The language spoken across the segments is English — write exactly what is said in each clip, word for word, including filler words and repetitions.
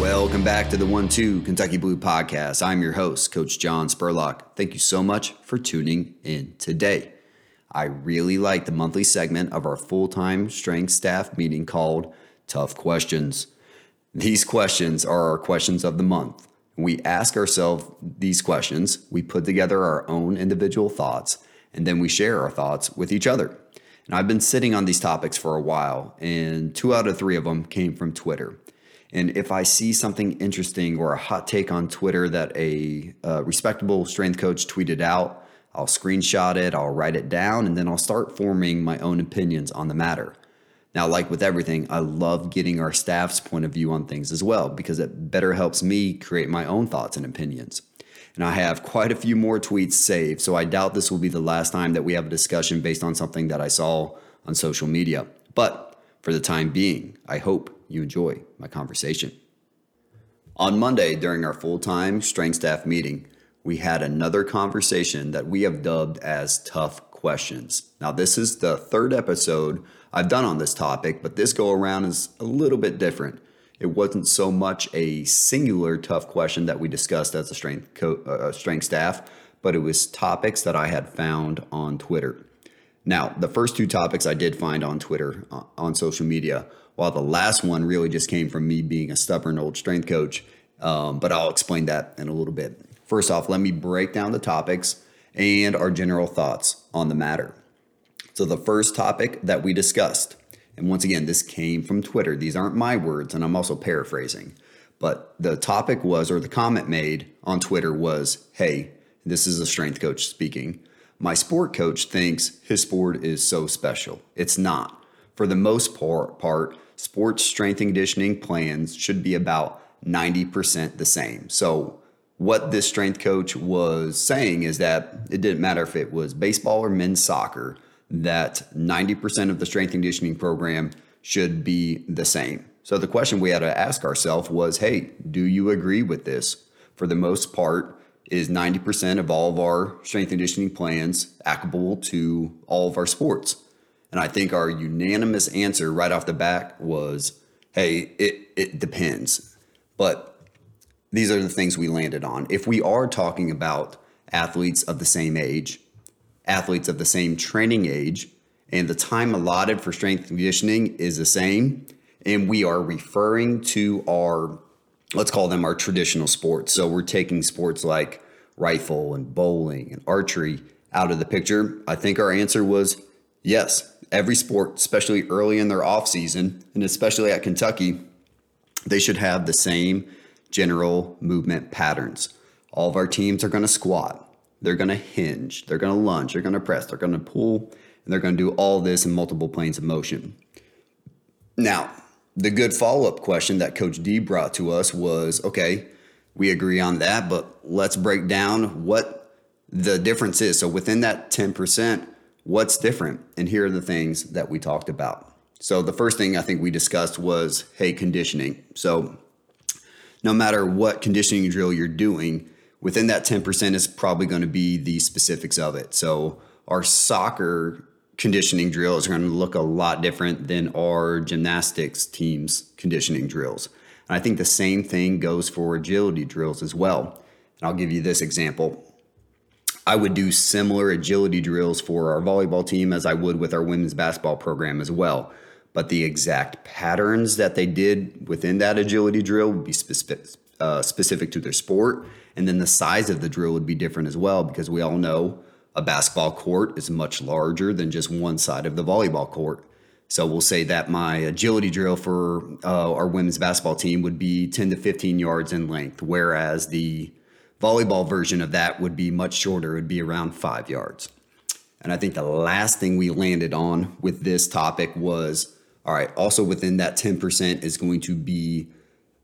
Welcome back to the one two Kentucky Blue Podcast. I'm your host, Coach John Spurlock. Thank you so much for tuning in today. I really like the monthly segment of our full-time strength staff meeting called Tough Questions. These questions are our questions of the month. We ask ourselves these questions, we put together our own individual thoughts, and then we share our thoughts with each other. And I've been sitting on these topics for a while, and two out of three of them came from Twitter. And if I see something interesting or a hot take on Twitter that a, a respectable strength coach tweeted out, I'll screenshot it, I'll write it down, and then I'll start forming my own opinions on the matter. Now, like with everything, I love getting our staff's point of view on things as well, because it better helps me create my own thoughts and opinions. And I have quite a few more tweets saved, so I doubt this will be the last time that we have a discussion based on something that I saw on social media. But for the time being, I hope you enjoy my conversation. On Monday, during our full-time strength staff meeting, we had another conversation that we have dubbed as Tough Questions. Now, this is the third episode I've done on this topic, but this go around is a little bit different. It wasn't so much a singular tough question that we discussed as a strength co- uh, strength staff, but it was topics that I had found on Twitter. Now, the first two topics I did find on Twitter, uh, on social media, while the last one really just came from me being a stubborn old strength coach, um, but I'll explain that in a little bit. First off, let me break down the topics and our general thoughts on the matter. So the first topic that we discussed, and once again, this came from Twitter. These aren't my words, and I'm also paraphrasing. But the topic was, or the comment made on Twitter was, hey, this is a strength coach speaking. My sport coach thinks his sport is so special. It's not. For the most part, sports strength and conditioning plans should be about ninety percent the same. So what this strength coach was saying is that it didn't matter if it was baseball or men's soccer, that ninety percent of the strength and conditioning program should be the same. So the question we had to ask ourselves was, hey, do you agree with this? For the most part, is ninety percent of all of our strength and conditioning plans applicable to all of our sports? And I think our unanimous answer right off the bat was, hey, it, it depends. But these are the things we landed on. If we are talking about athletes of the same age, athletes of the same training age, and the time allotted for strength and conditioning is the same, and we are referring to our, let's call them our traditional sports. So we're taking sports like rifle and bowling and archery out of the picture. I think our answer was yes. Every sport, especially early in their off season, and especially at Kentucky, they should have the same general movement patterns. All of our teams are going to squat. They're going to hinge, they're going to lunge, they're going to press, they're going to pull, and they're going to do all this in multiple planes of motion. Now, the good follow-up question that Coach D brought to us was, okay, we agree on that, but let's break down what the difference is. So within that ten percent, what's different? And here are the things that we talked about. So the first thing I think we discussed was, hey, conditioning. So no matter what conditioning drill you're doing, within that ten percent is probably going to be the specifics of it. So our soccer conditioning drills are going to look a lot different than our gymnastics team's conditioning drills. And I think the same thing goes for agility drills as well. And I'll give you this example. I would do similar agility drills for our volleyball team as I would with our women's basketball program as well. But the exact patterns that they did within that agility drill would be specific. Uh, specific to their sport, and then the size of the drill would be different as well, because we all know a basketball court is much larger than just one side of the volleyball court. So we'll say that my agility drill for uh, our women's basketball team would be ten to fifteen yards in length, whereas the volleyball version of that would be much shorter. It would be around five yards. And I think the last thing we landed on with this topic was, all right, also within that ten percent is going to be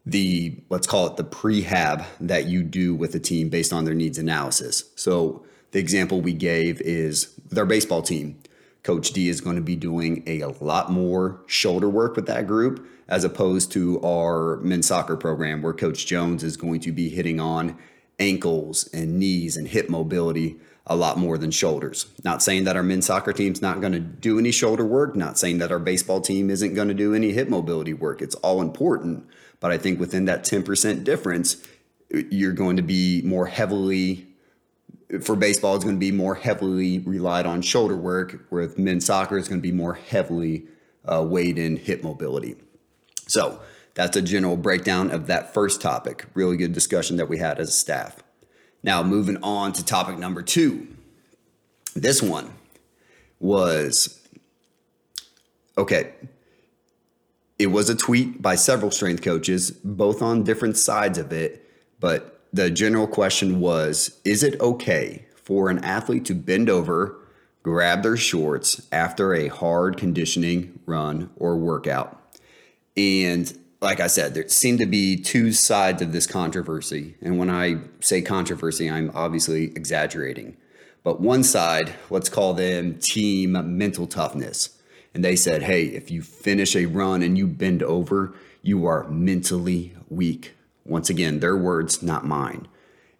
the, let's call it the prehab that you do with a team based on their needs analysis. So the example we gave is their baseball team. Coach D is going to be doing a, a lot more shoulder work with that group as opposed to our men's soccer program, where Coach Jones is going to be hitting on ankles and knees and hip mobility. a lot more than shoulders. Not saying that our men's soccer team's not going to do any shoulder work, not saying that our baseball team isn't going to do any hip mobility work. It's all important. But I think within that ten percent difference, you're going to be more heavily, for baseball, it's going to be more heavily relied on shoulder work, where with men's soccer, it's going to be more heavily uh, weighed in hip mobility. So that's a general breakdown of that first topic. Really good discussion that we had as a staff. Now, moving on to topic number two. This one was, okay, it was a tweet by several strength coaches, both on different sides of it, but the general question was, is it okay for an athlete to bend over, grab their shorts after a hard conditioning run or workout? And like I said, there seem to be two sides of this controversy. And when I say controversy, I'm obviously exaggerating. But one side, let's call them team mental toughness. And they said, hey, if you finish a run and you bend over, you are mentally weak. Once again, their words, not mine.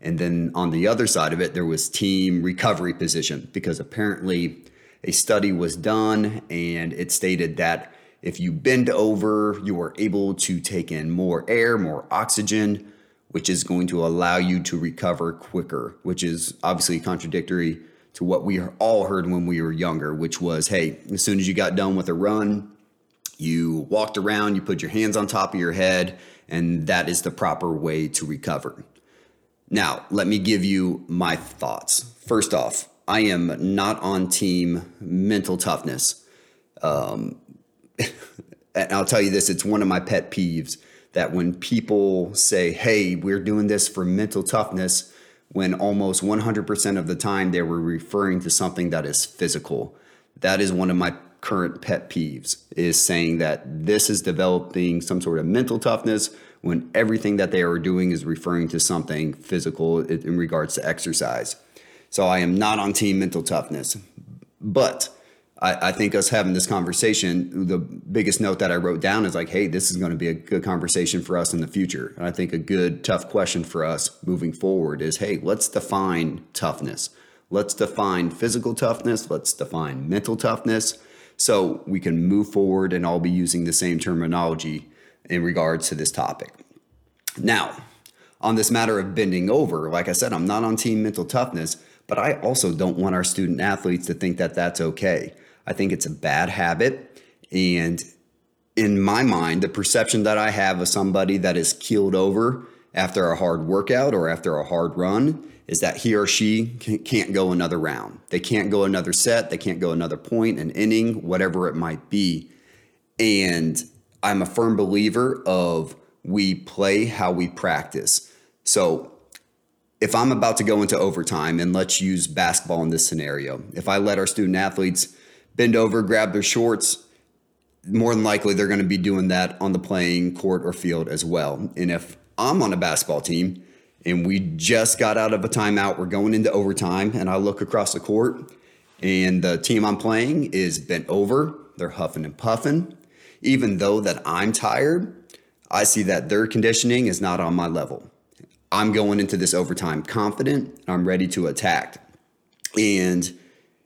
And then on the other side of it, there was team recovery position, because apparently a study was done and it stated that if you bend over, you are able to take in more air, more oxygen, which is going to allow you to recover quicker, which is obviously contradictory to what we all heard when we were younger, which was, hey, as soon as you got done with a run, you walked around, you put your hands on top of your head, and that is the proper way to recover. Now, let me give you my thoughts. First off, I am not on team mental toughness. Um, And I'll tell you this, it's one of my pet peeves that when people say, hey, we're doing this for mental toughness, when almost one hundred percent of the time they were referring to something that is physical. That is one of my current pet peeves, is saying that this is developing some sort of mental toughness when everything that they are doing is referring to something physical in regards to exercise. So I am not on team mental toughness, but I think us having this conversation, the biggest note that I wrote down is like, hey, this is going to be a good conversation for us in the future. And I think a good, tough question for us moving forward is, hey, let's define toughness. Let's define physical toughness. Let's define mental toughness, so we can move forward and all be using the same terminology in regards to this topic. Now, on this matter of bending over, like I said, I'm not on team mental toughness, but I also don't want our student athletes to think that that's okay. I think it's a bad habit, and in my mind, the perception that I have of somebody that is keeled over after a hard workout or after a hard run is that he or she can't go another round. They can't go another set. They can't go another point, an inning, whatever it might be. And I'm a firm believer of we play how we practice. So if I'm about to go into overtime, and let's use basketball in this scenario, if I let our student athletes bend over, grab their shorts, more than likely they're going to be doing that on the playing court or field as well. And if I'm on a basketball team and we just got out of a timeout, we're going into overtime, and I look across the court and the team I'm playing is bent over, they're huffing and puffing, even though that I'm tired, I see that their conditioning is not on my level. I'm going into this overtime confident, and I'm ready to attack. And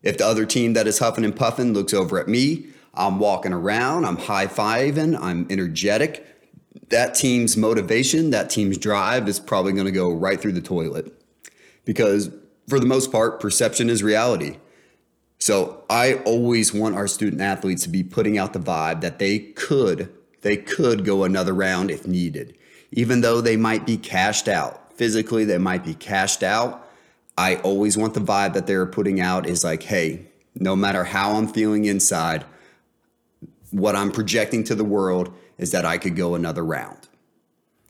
if the other team that is huffing and puffing looks over at me, I'm walking around, I'm high-fiving, I'm energetic. That team's motivation, that team's drive is probably going to go right through the toilet, because for the most part, perception is reality. So I always want our student athletes to be putting out the vibe that they could, they could go another round if needed. Even though they might be cashed out, physically they might be cashed out, I always want the vibe that they're putting out is like, hey, no matter how I'm feeling inside, what I'm projecting to the world is that I could go another round.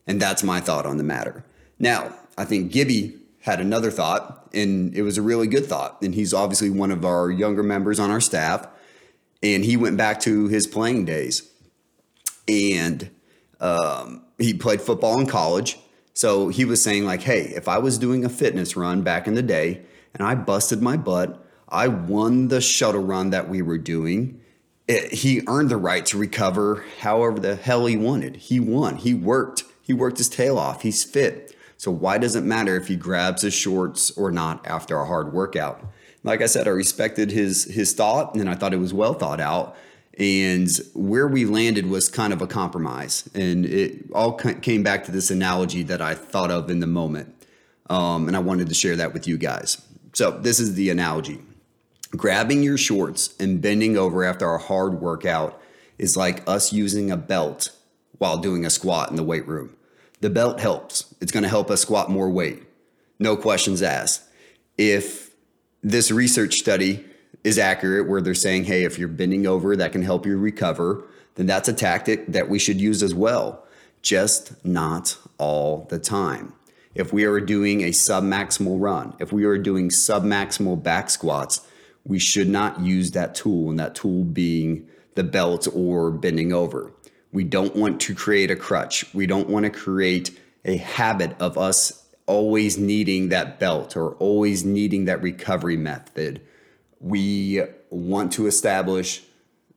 And that's my thought on the matter. Now, I think Gibby had another thought, and it was a really good thought. And he's obviously one of our younger members on our staff. And he went back to his playing days. And um, he played football in college. So he was saying like, hey, if I was doing a fitness run back in the day and I busted my butt, I won the shuttle run that we were doing. It, he earned the right to recover however the hell he wanted. He won. He worked. He worked his tail off. He's fit. So why does it matter if he grabs his shorts or not after a hard workout? Like I said, I respected his his thought, and I thought it was well thought out. And where we landed was kind of a compromise. And it all came back to this analogy that I thought of in the moment. Um, and I wanted to share that with you guys. So this is the analogy. Grabbing your shorts and bending over after a hard workout is like us using a belt while doing a squat in the weight room. The belt helps. It's going to help us squat more weight. No questions asked. If this research study is accurate, where they're saying, hey, if you're bending over, that can help you recover, then that's a tactic that we should use as well. Just not all the time. If we are doing a submaximal run, if we are doing submaximal back squats, we should not use that tool, and that tool being the belt or bending over. We don't want to create a crutch. We don't want to create a habit of us always needing that belt or always needing that recovery method. We want to establish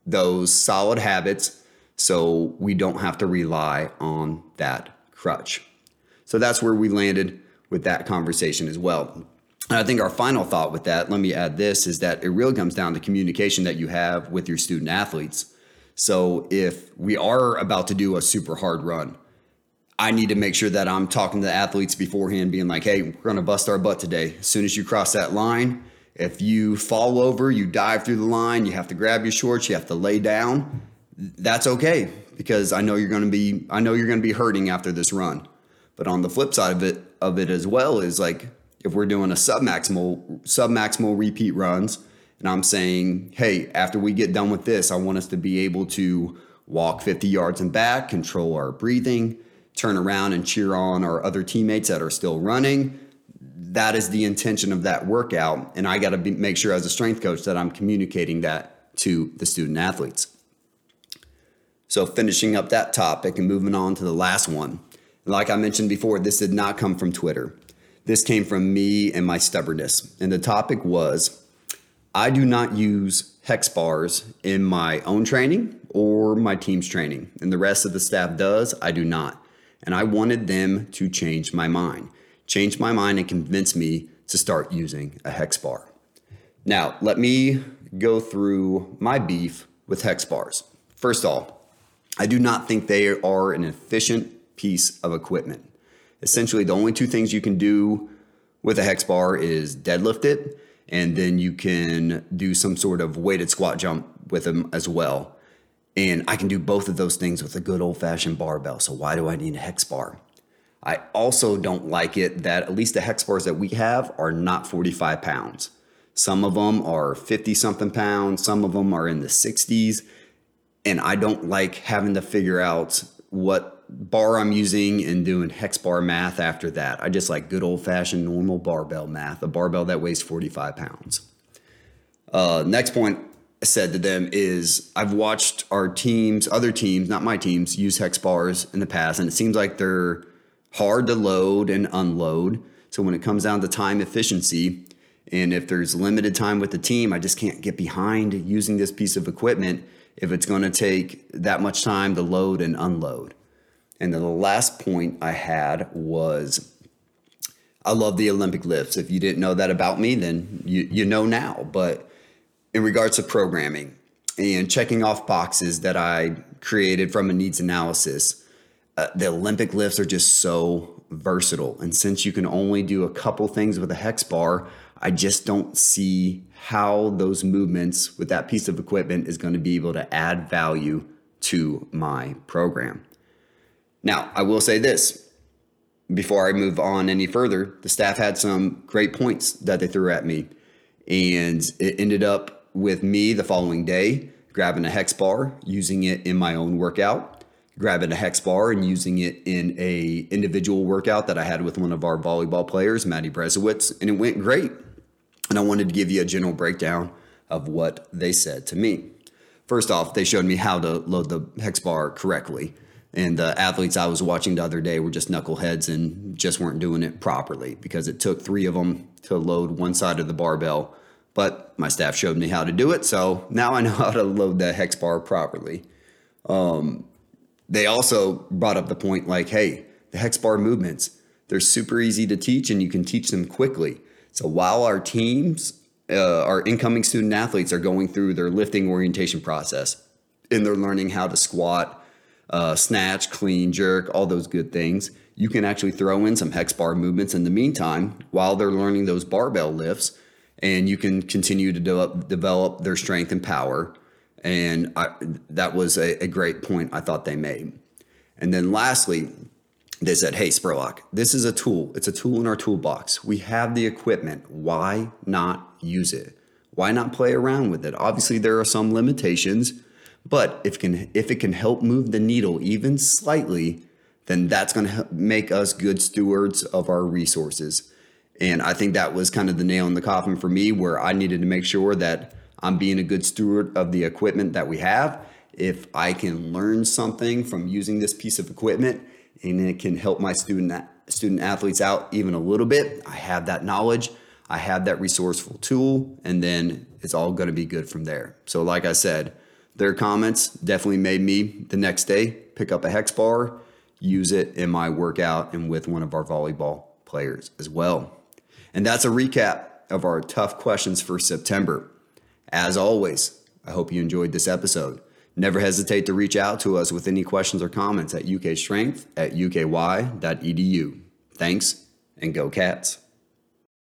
those solid habits so we don't have to rely on that crutch. So that's where we landed with that conversation as well. And I think our final thought with that, let me add this, is that it really comes down to communication that you have with your student athletes. So if we are about to do a super hard run, I need to make sure that I'm talking to the athletes beforehand, being like, hey, we're going to bust our butt today. As soon as you cross that line, if you fall over, you dive through the line, you have to grab your shorts, you have to lay down, that's okay, because I know you're going to be, I know you're going to be hurting after this run. But on the flip side of it, of it as well is like, if we're doing a submaximal, submaximal repeat runs, and I'm saying, hey, after we get done with this, I want us to be able to walk fifty yards and back, control our breathing, turn around and cheer on our other teammates that are still running. That is the intention of that workout. And I got to make sure as a strength coach that I'm communicating that to the student athletes. So finishing up that topic and moving on to the last one. Like I mentioned before, this did not come from Twitter. This came from me and my stubbornness. And the topic was, I do not use hex bars in my own training or my team's training. And the rest of the staff does, I do not. And I wanted them to change my mind. Change my mind and convince me to start using a hex bar. Now, let me go through my beef with hex bars. First of all, I do not think they are an efficient piece of equipment. Essentially, the only two things you can do with a hex bar is deadlift it, and then you can do some sort of weighted squat jump with them as well. And I can do both of those things with a good old-fashioned barbell, so why do I need a hex bar? I also don't like it that at least the hex bars that we have are not forty-five pounds. Some of them are fifty-something pounds. Some of them are in the sixties. And I don't like having to figure out what bar I'm using and doing hex bar math after that. I just like good old-fashioned normal barbell math, a barbell that weighs forty-five pounds. Uh, next point I said to them is I've watched our teams, other teams, not my teams, use hex bars in the past, and it seems like they're hard to load and unload. So when it comes down to time efficiency, and if there's limited time with the team, I just can't get behind using this piece of equipment if it's going to take that much time to load and unload. And then the last point I had was, I love the Olympic lifts. If you didn't know that about me, then you, you know now. But in regards to programming and checking off boxes that I created from a needs analysis, uh, the Olympic lifts are just so versatile. And since you can only do a couple things with a hex bar, I just don't see how those movements with that piece of equipment is going to be able to add value to my program. Now, I will say this, before I move on any further, the staff had some great points that they threw at me, and it ended up with me the following day grabbing a hex bar, using it in my own workout, grabbing a hex bar and using it in a individual workout that I had with one of our volleyball players, Maddie Brezowitz, and it went great. And I wanted to give you a general breakdown of what they said to me. First off, they showed me how to load the hex bar correctly. And the athletes I was watching the other day were just knuckleheads and just weren't doing it properly, because it took three of them to load one side of the barbell. But my staff showed me how to do it, so now I know how to load the hex bar properly. Um, they also brought up the point like, hey, the hex bar movements, They're super easy to teach, and you can teach them quickly. So while our teams, uh, our incoming student athletes are going through their lifting orientation process, and they're learning how to squat, uh, snatch, clean, jerk, all those good things, you can actually throw in some hex bar movements in the meantime while they're learning those barbell lifts, and you can continue to develop, develop their strength and power. And I, that was a, a great point I thought they made. And then lastly, they said, hey, Spurlock, this is a tool. It's a tool in our toolbox. We have the equipment. Why not use it? Why not play around with it? Obviously, there are some limitations, but if can if it can help move the needle even slightly, then that's going to make us good stewards of our resources. And I think that was kind of the nail in the coffin for me, where I needed to make sure that I'm being a good steward of the equipment that we have. If I can learn something from using this piece of equipment and it can help my student student athletes out even a little bit, I have that knowledge, I have that resourceful tool, and then it's all going to be good from there. So like I said, their comments definitely made me the next day pick up a hex bar, use it in my workout and with one of our volleyball players as well. And that's a recap of our tough questions for September. As always, I hope you enjoyed this episode. Never hesitate to reach out to us with any questions or comments at U K Strength at U K Y dot E D U. Thanks, and go Cats.